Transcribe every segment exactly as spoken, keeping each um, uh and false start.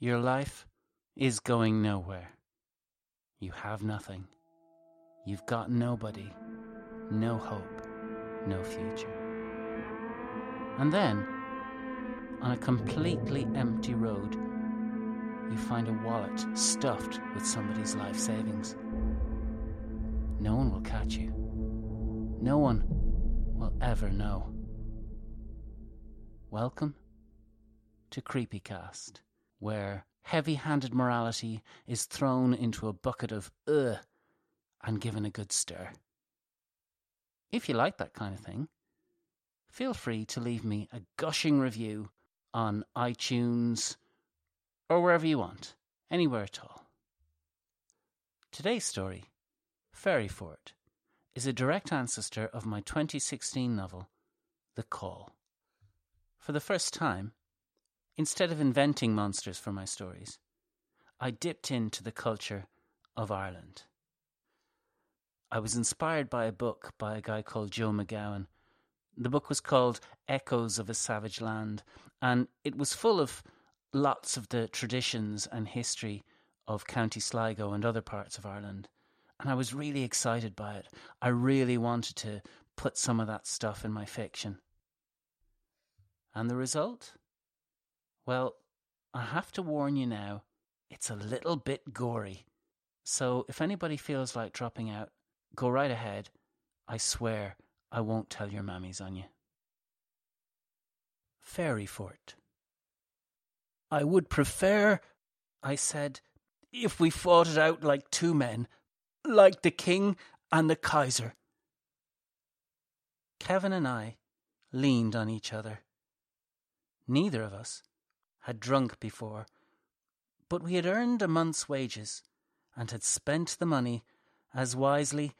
Your life is going nowhere. You have nothing. You've got nobody, no hope, no future. And then, on a completely empty road, you find a wallet stuffed with somebody's life savings. No one will catch you. No one will ever know. Welcome to CreepyCast, where heavy-handed morality is thrown into a bucket of ugh and given a good stir. If you like that kind of thing, feel free to leave me a gushing review on iTunes or wherever you want, anywhere at all. Today's story, Ferryford, is a direct ancestor of my twenty sixteen novel, The Call. For the first time, instead of inventing monsters for my stories, I dipped into the culture of Ireland. I was inspired by a book by a guy called Joe McGowan. The book was called Echoes of a Savage Land, and it was full of lots of the traditions and history of County Sligo and other parts of Ireland. And I was really excited by it. I really wanted to put some of that stuff in my fiction. And the result? Well, I have to warn you now, it's a little bit gory. So if anybody feels like dropping out, go right ahead. I swear I won't tell your mammies on you. Ferryford. I would prefer, I said, if we fought it out like two men, like the king and the Kaiser. Kevin and I leaned on each other. Neither of us had drunk before, but we had earned a month's wages and had spent the money as wisely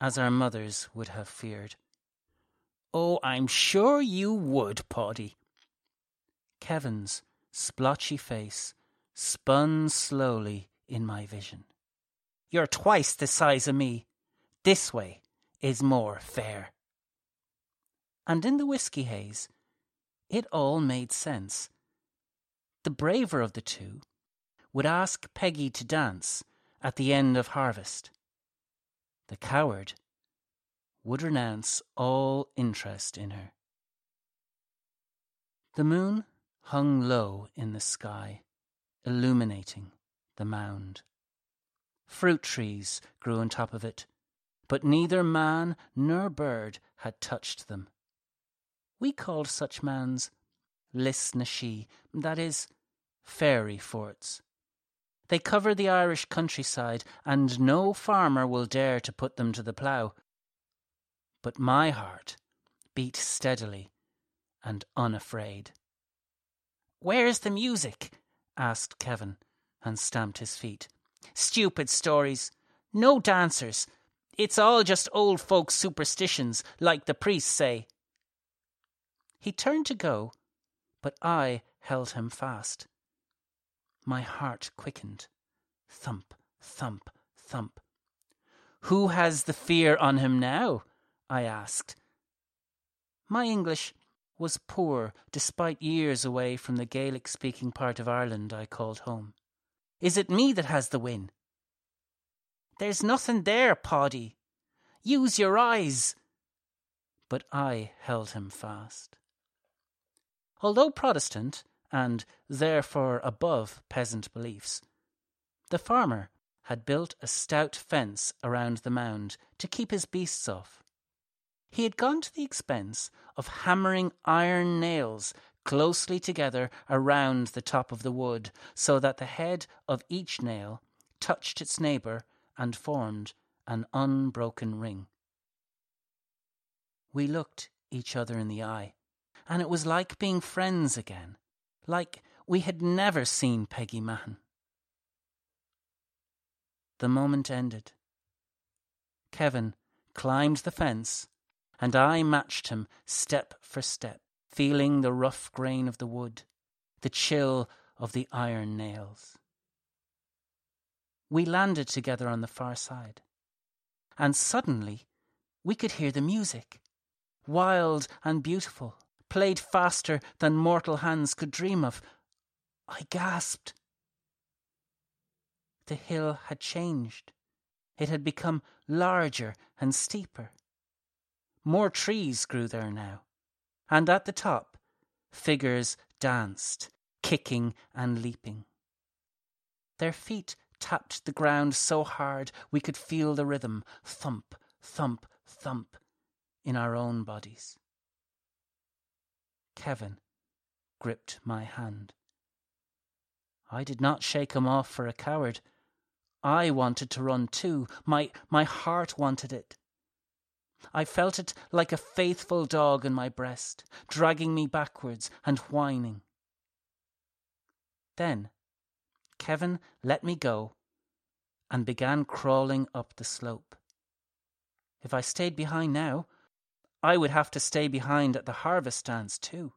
as our mothers would have feared. Oh, I'm sure you would, Paddy. Kevin's splotchy face spun slowly in my vision. You're twice the size of me. This way is more fair. And in the whiskey haze, it all made sense. The braver of the two would ask Peggy to dance at the end of harvest. The coward would renounce all interest in her. The moon hung low in the sky, illuminating the mound. Fruit trees grew on top of it, but neither man nor bird had touched them. We called such mounds Lios na Sí, that is, fairy forts. They cover the Irish countryside, and no farmer will dare to put them to the plough. But my heart beat steadily and unafraid. "Where's the music?" asked Kevin, and stamped his feet. "Stupid stories. No dancers. It's all just old folk superstitions, like the priests say." He turned to go, but I held him fast. My heart quickened. Thump, thump, thump. "Who has the fear on him now?" I asked. My English was poor, despite years away from the Gaelic-speaking part of Ireland I called home. "Is it me that has the win?" "There's nothing there, Paddy. Use your eyes." But I held him fast. Although Protestant, and therefore above peasant beliefs, the farmer had built a stout fence around the mound to keep his beasts off. He had gone to the expense of hammering iron nails closely together around the top of the wood, so that the head of each nail touched its neighbour and formed an unbroken ring. We looked each other in the eye, and it was like being friends again, like we had never seen Peggy Mahon. The moment ended. Kevin climbed the fence, and I matched him step for step, feeling the rough grain of the wood, the chill of the iron nails. We landed together on the far side, and suddenly we could hear the music, wild and beautiful, played faster than mortal hands could dream of. I gasped. the hill had changed. It had become larger and steeper. More trees grew there now, and at the top, figures danced, kicking and leaping. Their feet tapped the ground so hard we could feel the rhythm, thump, thump, thump, in our own bodies. Kevin gripped my hand. I did not shake him off for a coward. I wanted to run too. My, my heart wanted it. I felt it like a faithful dog in my breast, dragging me backwards and whining. Then Kevin let me go and began crawling up the slope. If I stayed behind now, I would have to stay behind at the harvest stands too.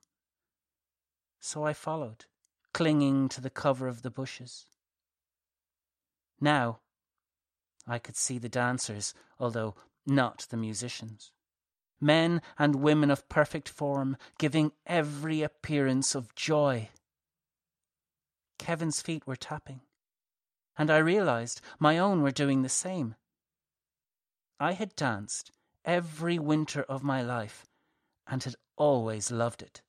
So I followed, clinging to the cover of the bushes. Now I could see the dancers, although not the musicians. Men and women of perfect form, giving every appearance of joy. Kevin's feet were tapping, and I realized my own were doing the same. I had danced every winter of my life and had always loved it.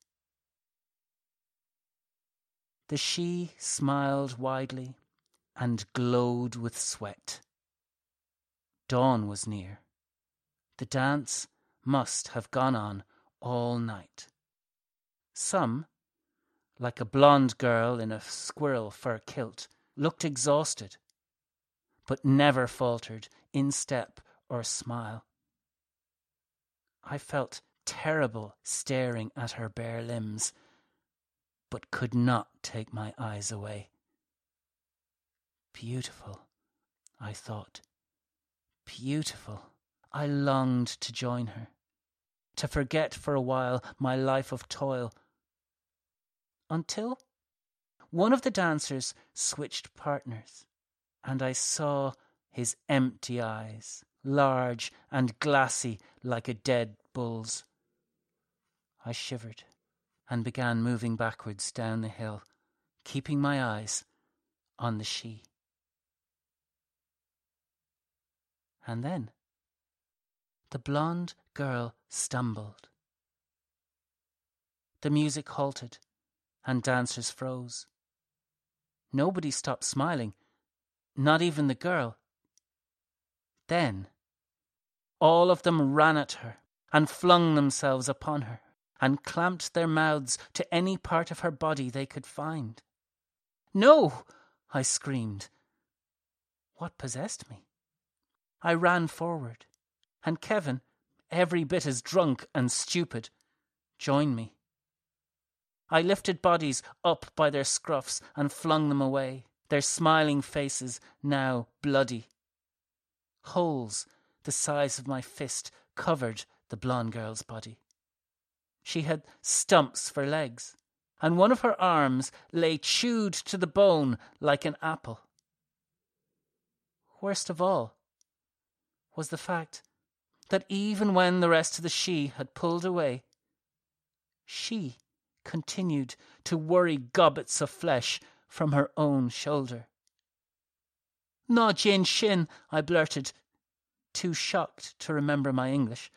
The she smiled widely and glowed with sweat. Dawn was near. The dance must have gone on all night. Some, like a blonde girl in a squirrel fur kilt, looked exhausted, but never faltered in step or smile. I felt terrible staring at her bare limbs, but could not take my eyes away. Beautiful, I thought. Beautiful. I longed to join her, to forget for a while my life of toil, until one of the dancers switched partners, and I saw his empty eyes, large and glassy like a dead bull's. I shivered and began moving backwards down the hill, keeping my eyes on the she. And then the blonde girl stumbled. The music halted, and dancers froze. Nobody stopped smiling, not even the girl. Then all of them ran at her and flung themselves upon her and clamped their mouths to any part of her body they could find. "No!" I screamed. What possessed me? I ran forward, and Kevin, every bit as drunk and stupid, joined me. I lifted bodies up by their scruffs and flung them away, their smiling faces now bloody. Holes the size of my fist covered the blonde girl's body. She had stumps for legs, and one of her arms lay chewed to the bone like an apple. Worst of all was the fact that even when the rest of the she had pulled away, she continued to worry gobbets of flesh from her own shoulder. "Nā jīn shīn," I blurted, too shocked to remember my English.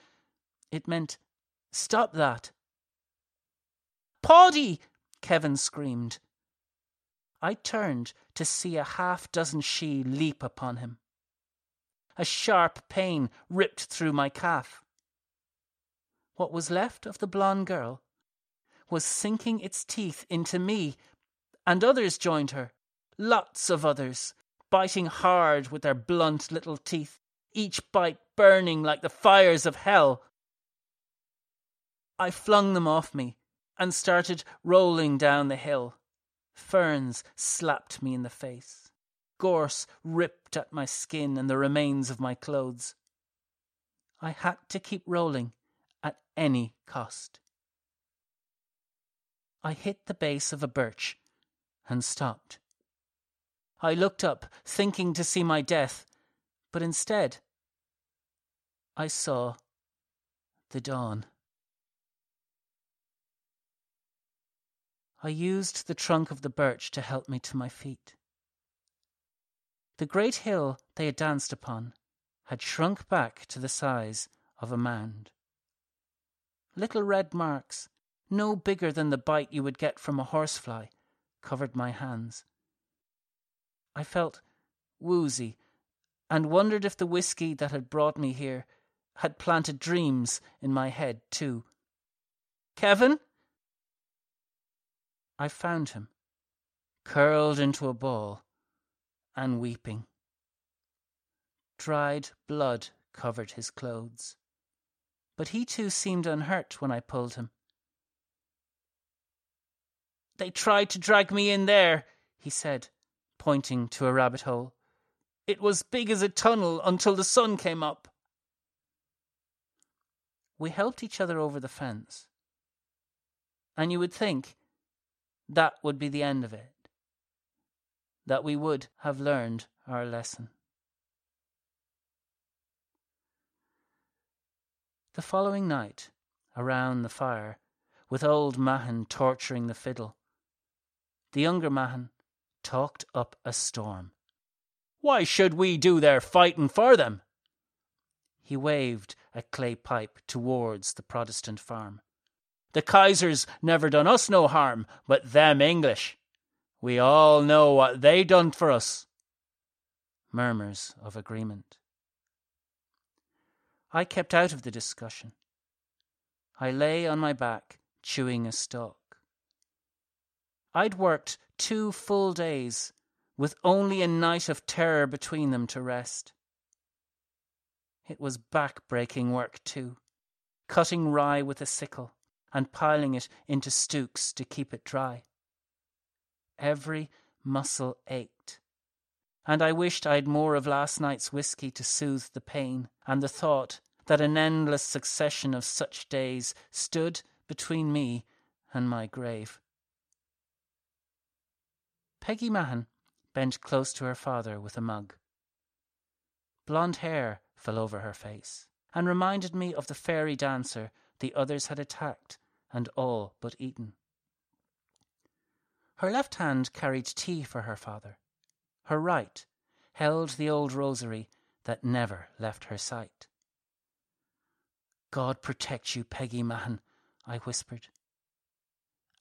It meant, "Stop that." "Paddy!" Kevin screamed. I turned to see a half-dozen she leap upon him. A sharp pain ripped through my calf. What was left of the blonde girl was sinking its teeth into me, and others joined her, lots of others, biting hard with their blunt little teeth, each bite burning like the fires of hell. I flung them off me and started rolling down the hill. Ferns slapped me in the face. Gorse ripped at my skin and the remains of my clothes. I had to keep rolling at any cost. I hit the base of a birch and stopped. I looked up, thinking to see my death, but instead I saw the dawn. I used the trunk of the birch to help me to my feet. The great hill they had danced upon had shrunk back to the size of a mound. Little red marks, no bigger than the bite you would get from a horsefly, covered my hands. I felt woozy and wondered if the whiskey that had brought me here had planted dreams in my head too. Kevin? I found him, curled into a ball and weeping. Dried blood covered his clothes, but he too seemed unhurt when I pulled him. They tried to drag me in there, he said, pointing to a rabbit hole. It was big as a tunnel until the sun came up. We helped each other over the fence, and you would think that would be the end of it, that we would have learned our lesson. The following night, around the fire, with old Mahon torturing the fiddle, the younger Mahon talked up a storm. Why should we do their fighting for them? He waved a clay pipe towards the Protestant farm. The Kaisers never done us no harm, but them English. We all know what they done for us. Murmurs of agreement. I kept out of the discussion. I lay on my back, chewing a stalk. I'd worked two full days, with only a night of terror between them to rest. It was back-breaking work, too, cutting rye with a sickle and piling it into stooks to keep it dry. Every muscle ached, and I wished I'd more of last night's whiskey to soothe the pain and the thought that an endless succession of such days stood between me and my grave. Peggy Mahon bent close to her father with a mug. Blonde hair fell over her face and reminded me of the fairy dancer the others had attacked and all but eaten. Her left hand carried tea for her father. Her right held the old rosary that never left her sight. God protect you, Peggy Mahon, I whispered.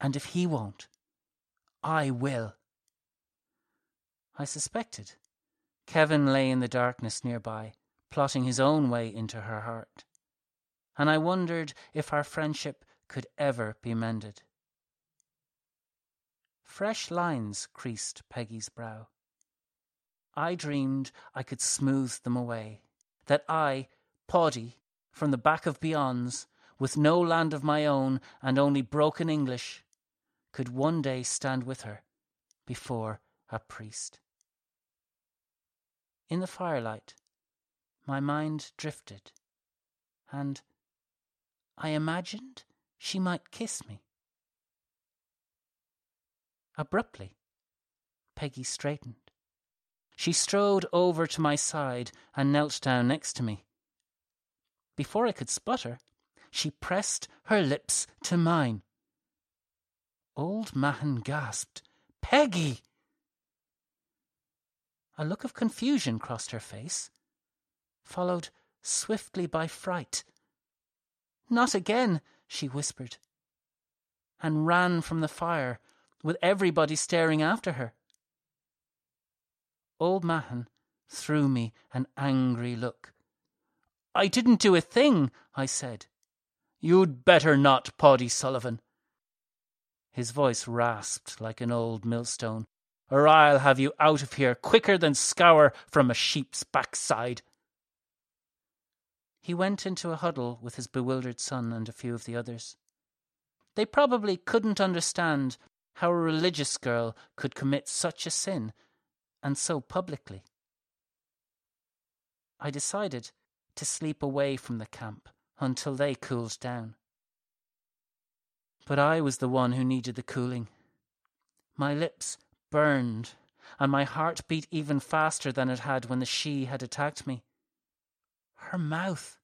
And if he won't, I will. I suspected. Kevin lay in the darkness nearby, plotting his own way into her heart, and I wondered if our friendship could ever be mended. Fresh lines creased Peggy's brow. I dreamed I could smooth them away, that I, Paddy, from the back of beyonds, with no land of my own and only broken English, could one day stand with her before a priest. In the firelight, my mind drifted, and I imagined she might kiss me. Abruptly, Peggy straightened. She strode over to my side and knelt down next to me. Before I could sputter, she pressed her lips to mine. Old Mahon gasped, "Peggy!" A look of confusion crossed her face, followed swiftly by fright. "Not again," she whispered, and ran from the fire, with everybody staring after her. Old Mahon threw me an angry look. "I didn't do a thing," I said. "You'd better not, Paddy Sullivan." His voice rasped like an old millstone. "Or I'll have you out of here quicker than scour from a sheep's backside." He went into a huddle with his bewildered son and a few of the others. They probably couldn't understand how a religious girl could commit such a sin, and so publicly. I decided to sleep away from the camp until they cooled down. But I was the one who needed the cooling. My lips burned, and my heart beat even faster than it had when the she had attacked me. Her mouth,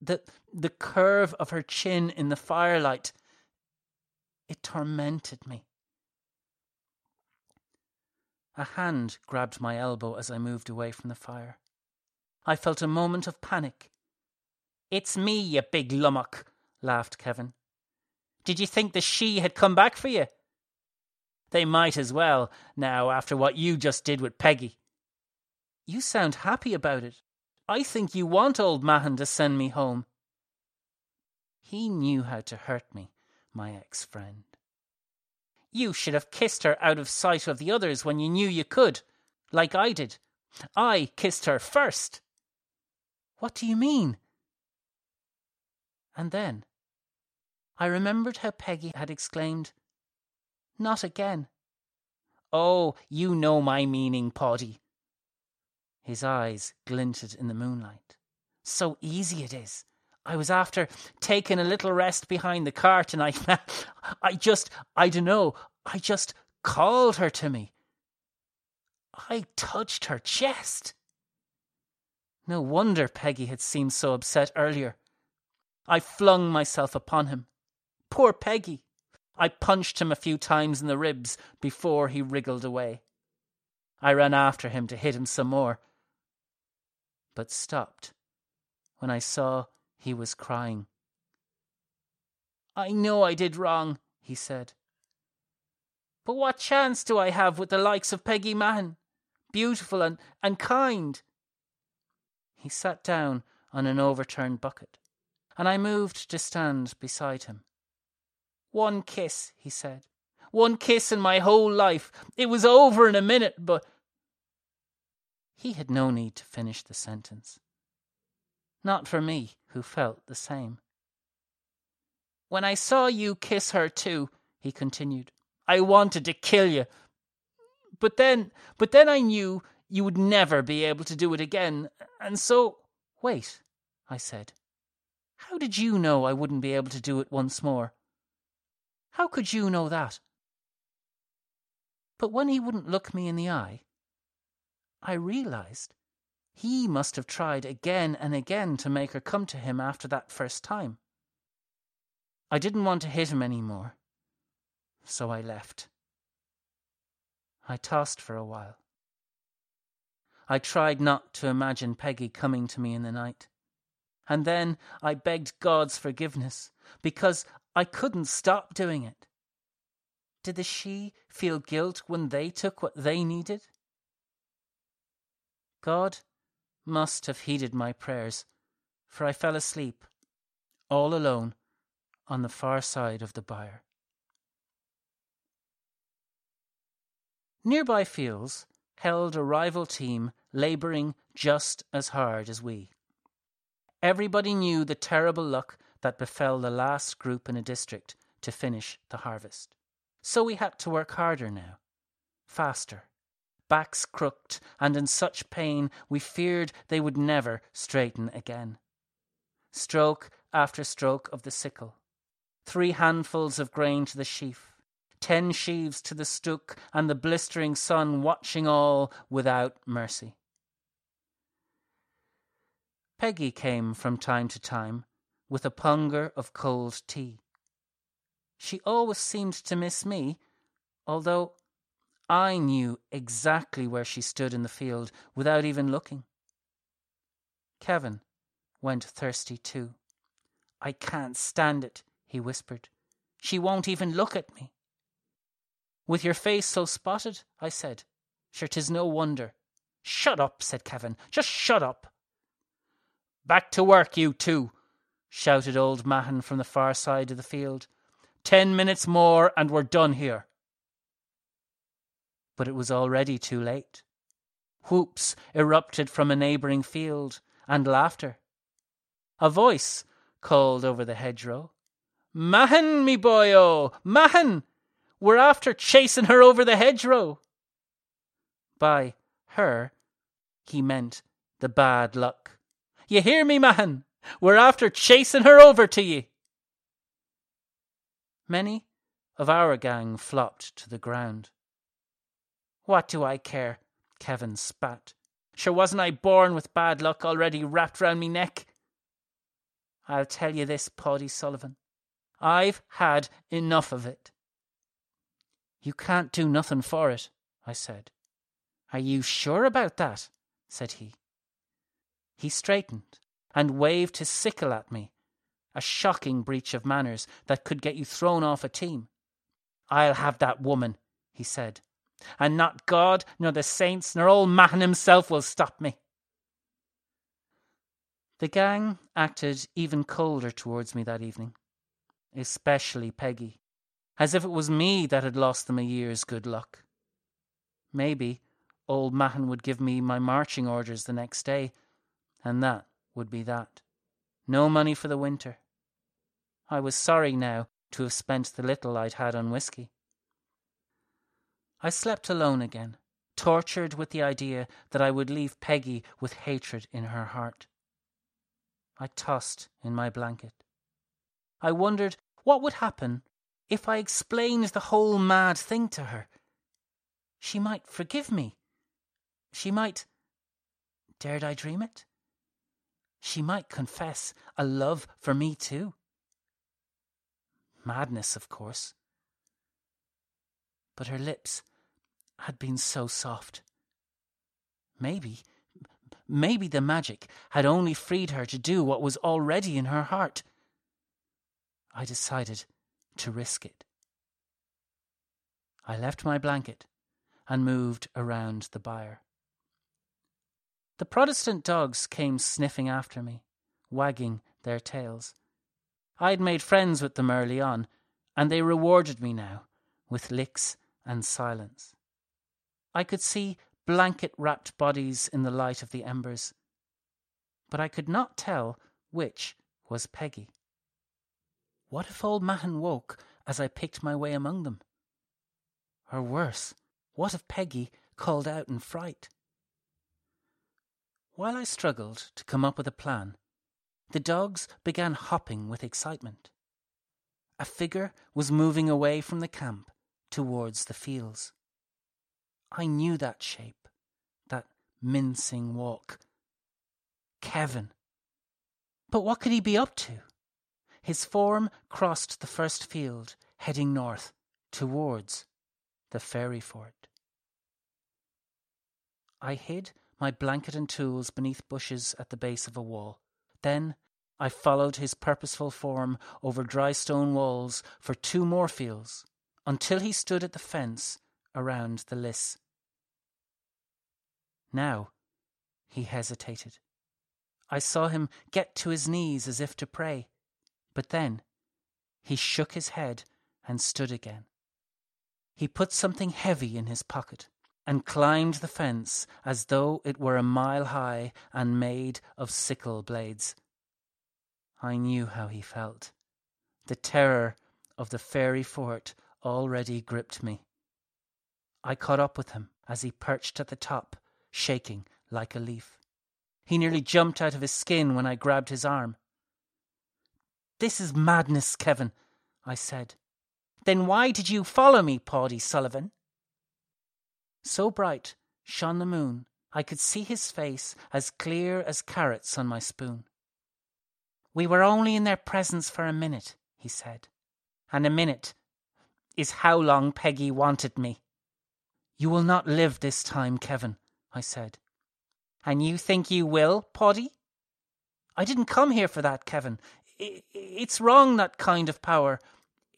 the the curve of her chin in the firelight, it tormented me. A hand grabbed my elbow as I moved away from the fire. I felt a moment of panic. "It's me, you big lummock," laughed Kevin. "Did you think the she had come back for you? They might as well, now, after what you just did with Peggy." "You sound happy about it. I think you want Old Mahon to send me home." He knew how to hurt me, my ex-friend. "You should have kissed her out of sight of the others when you knew you could, like I did. I kissed her first." "What do you mean?" And then I remembered how Peggy had exclaimed, "Not again." "Oh, you know my meaning, Paddy." His eyes glinted in the moonlight. "So easy it is. I was after taking a little rest behind the cart and I, I just, I dunno, I just called her to me. I touched her chest." No wonder Peggy had seemed so upset earlier. I flung myself upon him. Poor Peggy. I punched him a few times in the ribs before he wriggled away. I ran after him to hit him some more, but stopped when I saw he was crying. "I know I did wrong," he said. "But what chance do I have with the likes of Peggy Mahon? Beautiful and, and kind." He sat down on an overturned bucket, and I moved to stand beside him. "One kiss," he said. "One kiss in my whole life. It was over in a minute, but..." He had no need to finish the sentence. Not for me, who felt the same. "When I saw you kiss her too," he continued, "I wanted to kill you. But then, but then I knew you would never be able to do it again, and so..." "Wait," I said. "How did you know I wouldn't be able to do it once more? How could you know that?" But when he wouldn't look me in the eye, I realised he must have tried again and again to make her come to him after that first time. I didn't want to hit him any more, so I left. I tossed for a while. I tried not to imagine Peggy coming to me in the night, and then I begged God's forgiveness, because I couldn't stop doing it. Did the she feel guilt when they took what they needed? God must have heeded my prayers, for I fell asleep, all alone, on the far side of the byre. Nearby fields held a rival team labouring just as hard as we. Everybody knew the terrible luck that befell the last group in a district to finish the harvest. So we had to work harder now, faster, backs crooked, and in such pain we feared they would never straighten again. Stroke after stroke of the sickle, three handfuls of grain to the sheaf, ten sheaves to the stook, and the blistering sun watching all without mercy. Peggy came from time to time with a punger of cold tea. She always seemed to miss me, although I knew exactly where she stood in the field without even looking. Kevin went thirsty too. "I can't stand it," he whispered. "She won't even look at me." "With your face so spotted," I said, "sure 'tis no wonder." "Shut up," said Kevin. "Just shut up." "Back to work, you two," shouted Old Mahon from the far side of the field. "Ten minutes more and we're done here." But it was already too late. Whoops erupted from a neighbouring field, and laughter. A voice called over the hedgerow, "Mahon, me boy-o, Mahon! We're after chasing her over the hedgerow." By her, he meant the bad luck. "You hear me, Mahon? We're after chasing her over to ye." Many of our gang flopped to the ground. "What do I care?" Kevin spat. "Sure wasn't I born with bad luck already wrapped round me neck? I'll tell you this, Paddy Sullivan, I've had enough of it." "You can't do nothing for it," I said. "Are you sure about that?" said he. He straightened and waved his sickle at me, a shocking breach of manners that could get you thrown off a team. "I'll have that woman," he said, "and not God, nor the saints, nor Old Mahon himself will stop me." The gang acted even colder towards me that evening, especially Peggy, as if it was me that had lost them a year's good luck. Maybe Old Mahon would give me my marching orders the next day, and that would be that. No money for the winter. I was sorry now to have spent the little I'd had on whiskey. I slept alone again, tortured with the idea that I would leave Peggy with hatred in her heart. I tossed in my blanket. I wondered what would happen if I explained the whole mad thing to her. She might forgive me. She might... Dared I dream it? She might confess a love for me too. Madness, of course. But her lips had been so soft. Maybe, maybe the magic had only freed her to do what was already in her heart. I decided to risk it. I left my blanket and moved around the byre. The Protestant dogs came sniffing after me, wagging their tails. I'd made friends with them early on, and they rewarded me now with licks and silence. I could see blanket-wrapped bodies in the light of the embers, but I could not tell which was Peggy. What if Old Mahon woke as I picked my way among them? Or worse, what if Peggy called out in fright? While I struggled to come up with a plan, the dogs began hopping with excitement. A figure was moving away from the camp towards the fields. I knew that shape, that mincing walk. Kevin. But what could he be up to? His form crossed the first field, heading north, towards the fairy fort. I hid my blanket and tools beneath bushes at the base of a wall. Then I followed his purposeful form over dry stone walls for two more fields, until he stood at the fence around the liss. Now he hesitated. I saw him get to his knees as if to pray, but then he shook his head and stood again. He put something heavy in his pocket and climbed the fence as though it were a mile high and made of sickle blades. I knew how he felt. The terror of the fairy fort already gripped me. I caught up with him as he perched at the top, shaking like a leaf. He nearly jumped out of his skin when I grabbed his arm. "This is madness, Kevin," I said. "Then why did you follow me, Paddy Sullivan?" So bright shone the moon, I could see his face as clear as carrots on my spoon. "We were only in their presence for a minute," he said, "and a minute is how long Peggy wanted me." "You will not live this time, Kevin," I said. "And you think you will, Paddy? I didn't come here for that, Kevin. I- it's wrong, that kind of power.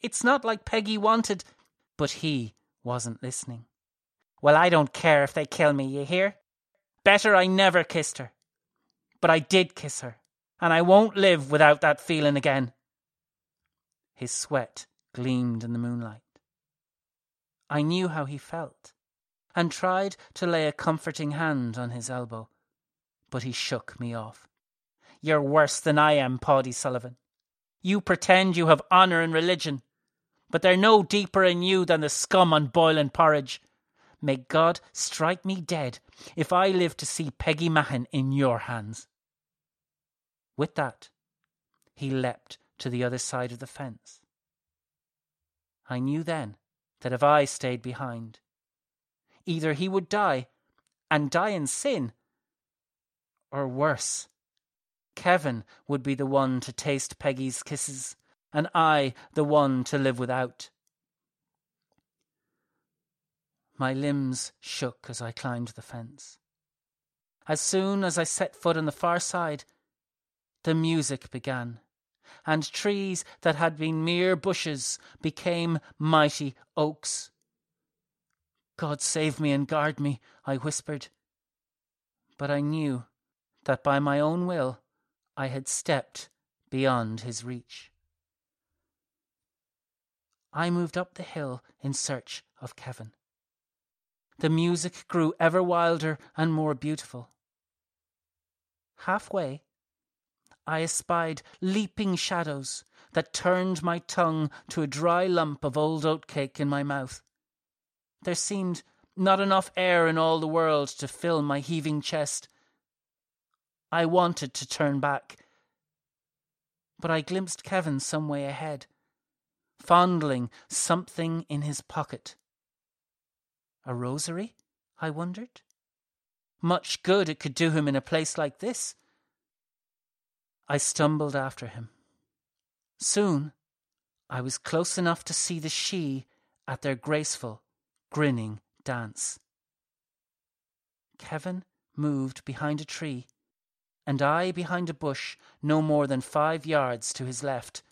It's not like Peggy wanted—" But he wasn't listening. "Well, I don't care if they kill me, you hear? Better I never kissed her. But I did kiss her, and I won't live without that feeling again." His sweat gleamed in the moonlight. I knew how he felt, and tried to lay a comforting hand on his elbow, but he shook me off. "You're worse than I am, Paddy Sullivan. You pretend you have honour and religion, but they're no deeper in you than the scum on boiling porridge. May God strike me dead if I live to see Peggy Mahon in your hands." With that, he leapt to the other side of the fence. I knew then that if I stayed behind, either he would die, and die in sin, or worse, Kevin would be the one to taste Peggy's kisses, and I the one to live without. My limbs shook as I climbed the fence. As soon as I set foot on the far side, the music began, and trees that had been mere bushes became mighty oaks. God save me and guard me, I whispered. But I knew that by my own will I had stepped beyond his reach. I moved up the hill in search of Kevin. The music grew ever wilder and more beautiful. Halfway, I espied leaping shadows that turned my tongue to a dry lump of old oatcake in my mouth. There seemed not enough air in all the world to fill my heaving chest. I wanted to turn back, but I glimpsed Kevin some way ahead, fondling something in his pocket. A rosary, I wondered. Much good it could do him in a place like this. I stumbled after him. Soon, I was close enough to see the she at their graceful, grinning dance. Kevin moved behind a tree, and I behind a bush no more than five yards to his left,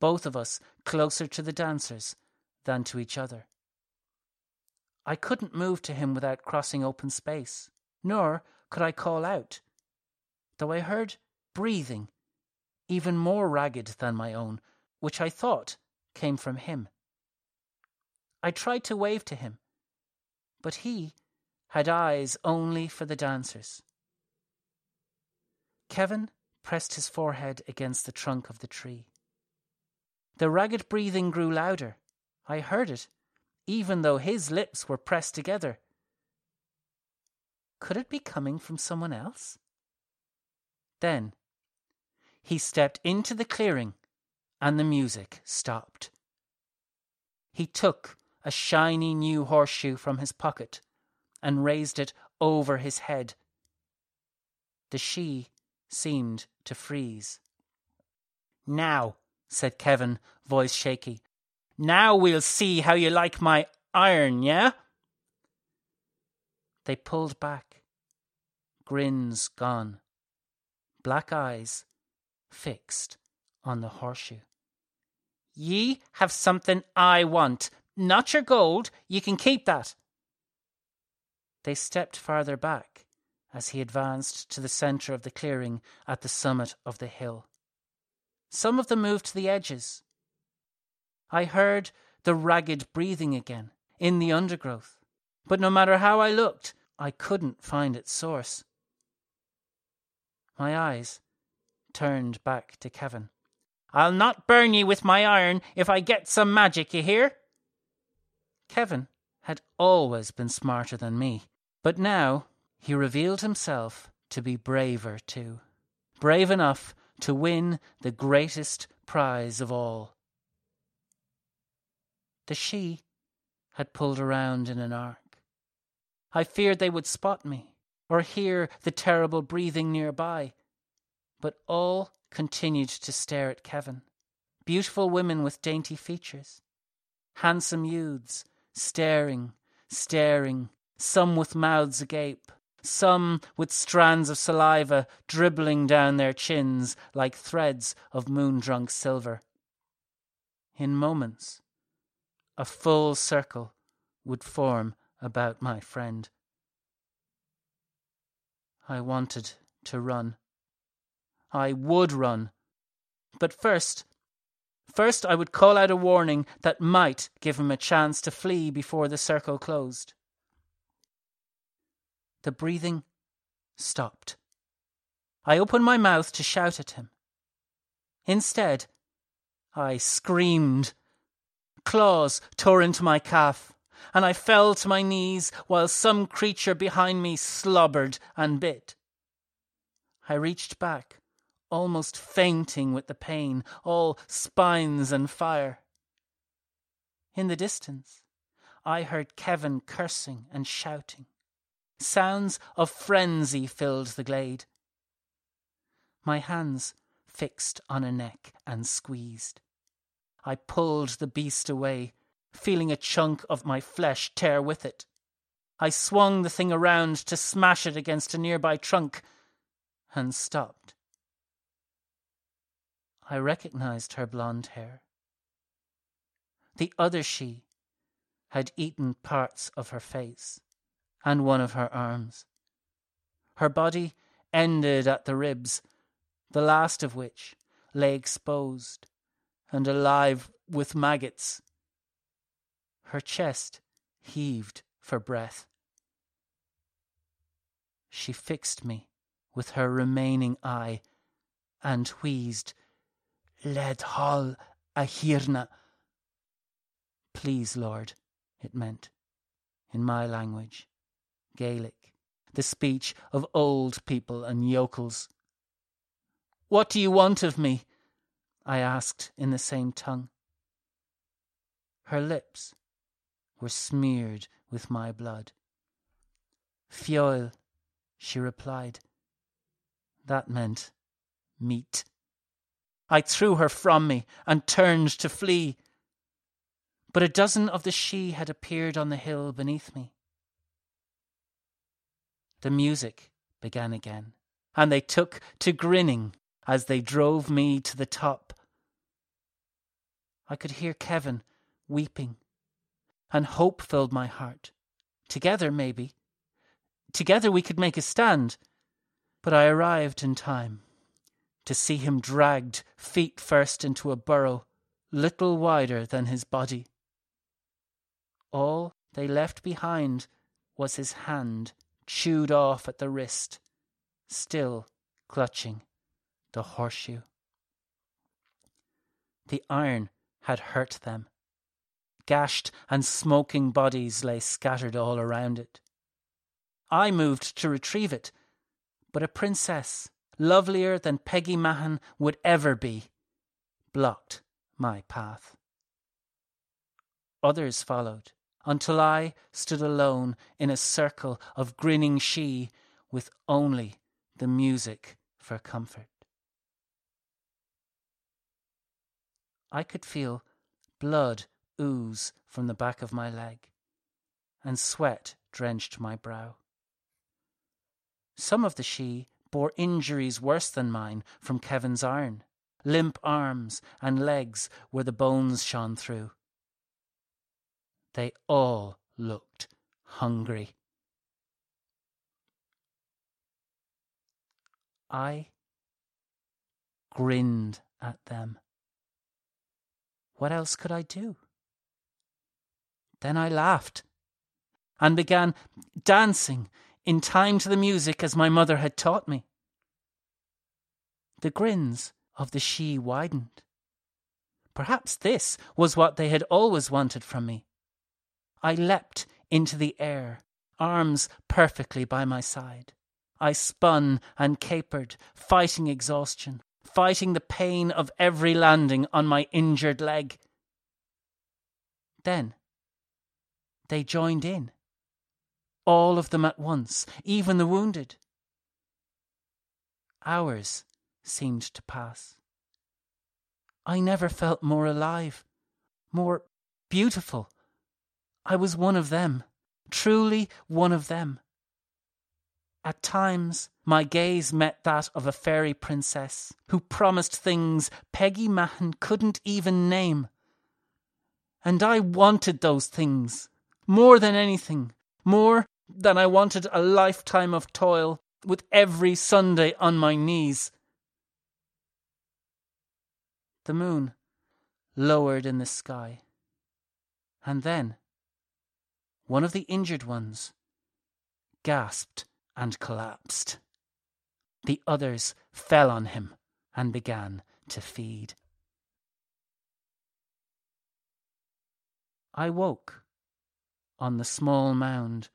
both of us closer to the dancers than to each other. I couldn't move to him without crossing open space, nor could I call out, though I heard breathing, even more ragged than my own, which I thought came from him. I tried to wave to him, but he had eyes only for the dancers. Kevin pressed his forehead against the trunk of the tree. The ragged breathing grew louder. I heard it, even though his lips were pressed together. Could it be coming from someone else? Then he stepped into the clearing, and the music stopped. He took a shiny new horseshoe from his pocket and raised it over his head. The she seemed to freeze. "Now," said Kevin, voice shaky, "now we'll see how you like my iron, yeah?" They pulled back, grins gone, black eyes fixed on the horseshoe. "Ye have something I want. Not your gold. Ye can keep that." They stepped farther back as he advanced to the centre of the clearing at the summit of the hill. Some of them moved to the edges. I heard the ragged breathing again in the undergrowth, but no matter how I looked, I couldn't find its source. My eyes turned back to Kevin. "I'll not burn ye with my iron if I get some magic, you hear?" Kevin had always been smarter than me, but now he revealed himself to be braver too. Brave enough to win the greatest prize of all. The she had pulled around in an arc. I feared they would spot me, or hear the terrible breathing nearby, but all continued to stare at Kevin. Beautiful women with dainty features, handsome youths, staring, staring, some with mouths agape, some with strands of saliva dribbling down their chins like threads of moon-drunk silver. In moments, a full circle would form about my friend. I wanted to run. I would run. But first, first I would call out a warning that might give him a chance to flee before the circle closed. The breathing stopped. I opened my mouth to shout at him. Instead, I screamed. Claws tore into my calf, and I fell to my knees while some creature behind me slobbered and bit. I reached back, almost fainting with the pain, all spines and fire. In the distance, I heard Kevin cursing and shouting. Sounds of frenzy filled the glade. My hands fixed on a neck and squeezed. I pulled the beast away, feeling a chunk of my flesh tear with it. I swung the thing around to smash it against a nearby trunk and stopped. I recognized her blonde hair. The other she had eaten parts of her face and one of her arms. Her body ended at the ribs, the last of which lay exposed and alive with maggots. Her chest heaved for breath. She fixed me with her remaining eye and wheezed, "Lead hall, a hirna." "Please, Lord," it meant, in my language, Gaelic, the speech of old people and yokels. "What do you want of me?" I asked in the same tongue. Her lips were smeared with my blood. "Feoil," she replied. That meant meat. I threw her from me and turned to flee. But a dozen of the she had appeared on the hill beneath me. The music began again, and they took to grinning as they drove me to the top. I could hear Kevin weeping, and hope filled my heart. Together, maybe. Together we could make a stand. But I arrived in time to see him dragged feet first into a burrow little wider than his body. All they left behind was his hand, chewed off at the wrist, still clutching the horseshoe. The iron had hurt them. Gashed and smoking bodies lay scattered all around it. I moved to retrieve it, but a princess, lovelier than Peggy Mahon would ever be, blocked my path. Others followed, until I stood alone in a circle of grinning she with only the music for comfort. I could feel blood ooze from the back of my leg, and sweat drenched my brow. Some of the she bore injuries worse than mine from Kevin's iron. Limp arms and legs where the bones shone through. They all looked hungry. I grinned at them. What else could I do? Then I laughed and began dancing in time to the music as my mother had taught me. The grins of the she widened. Perhaps this was what they had always wanted from me. I leapt into the air, arms perfectly by my side. I spun and capered, fighting exhaustion, fighting the pain of every landing on my injured leg. Then they joined in, all of them at once, even the wounded. Hours seemed to pass. I never felt more alive, more beautiful. I was one of them, truly one of them. At times, my gaze met that of a fairy princess who promised things Peggy Mahon couldn't even name. And I wanted those things, more than anything, more than I wanted a lifetime of toil with every Sunday on my knees. The moon lowered in the sky. And then one of the injured ones gasped and collapsed. The others fell on him and began to feed. I woke on the small mound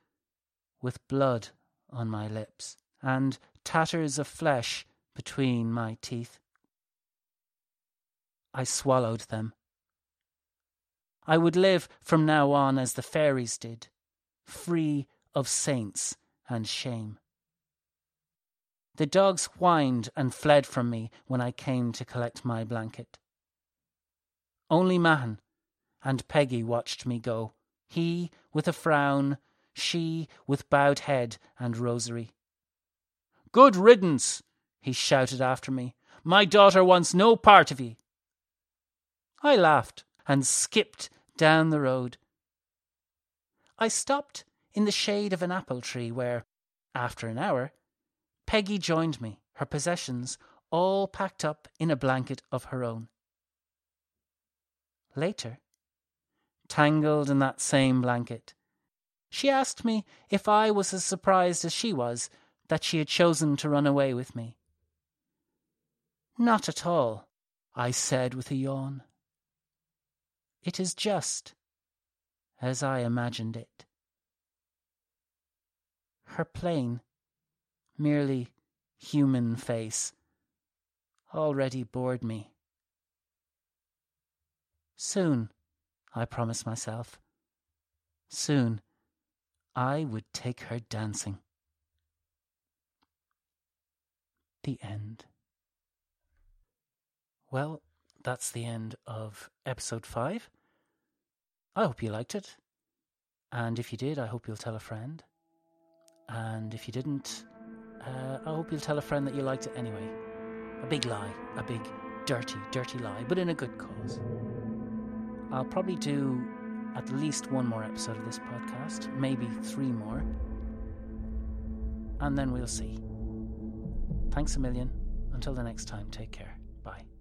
with blood on my lips and tatters of flesh between my teeth. I swallowed them. I would live from now on as the fairies did, free of saints and shame. The dogs whined and fled from me when I came to collect my blanket. Only Mahon and Peggy watched me go, he with a frown, she with bowed head and rosary. "Good riddance," he shouted after me. "My daughter wants no part of ye." I laughed and skipped down the road. I stopped in the shade of an apple tree where, after an hour, Peggy joined me, her possessions all packed up in a blanket of her own. Later, tangled in that same blanket, she asked me if I was as surprised as she was that she had chosen to run away with me. "Not at all," I said with a yawn. "It is just as I imagined it." Her plain, merely human face already bored me. Soon, I promised myself, soon I would take her dancing. The end. Well, that's the end of episode five. I hope you liked it. And if you did, I hope you'll tell a friend. And if you didn't, uh, I hope you'll tell a friend that you liked it anyway. A big lie. A big, dirty, dirty lie, but in a good cause. I'll probably do at least one more episode of this podcast, maybe three more. And then we'll see. Thanks a million. Until the next time, take care. Bye.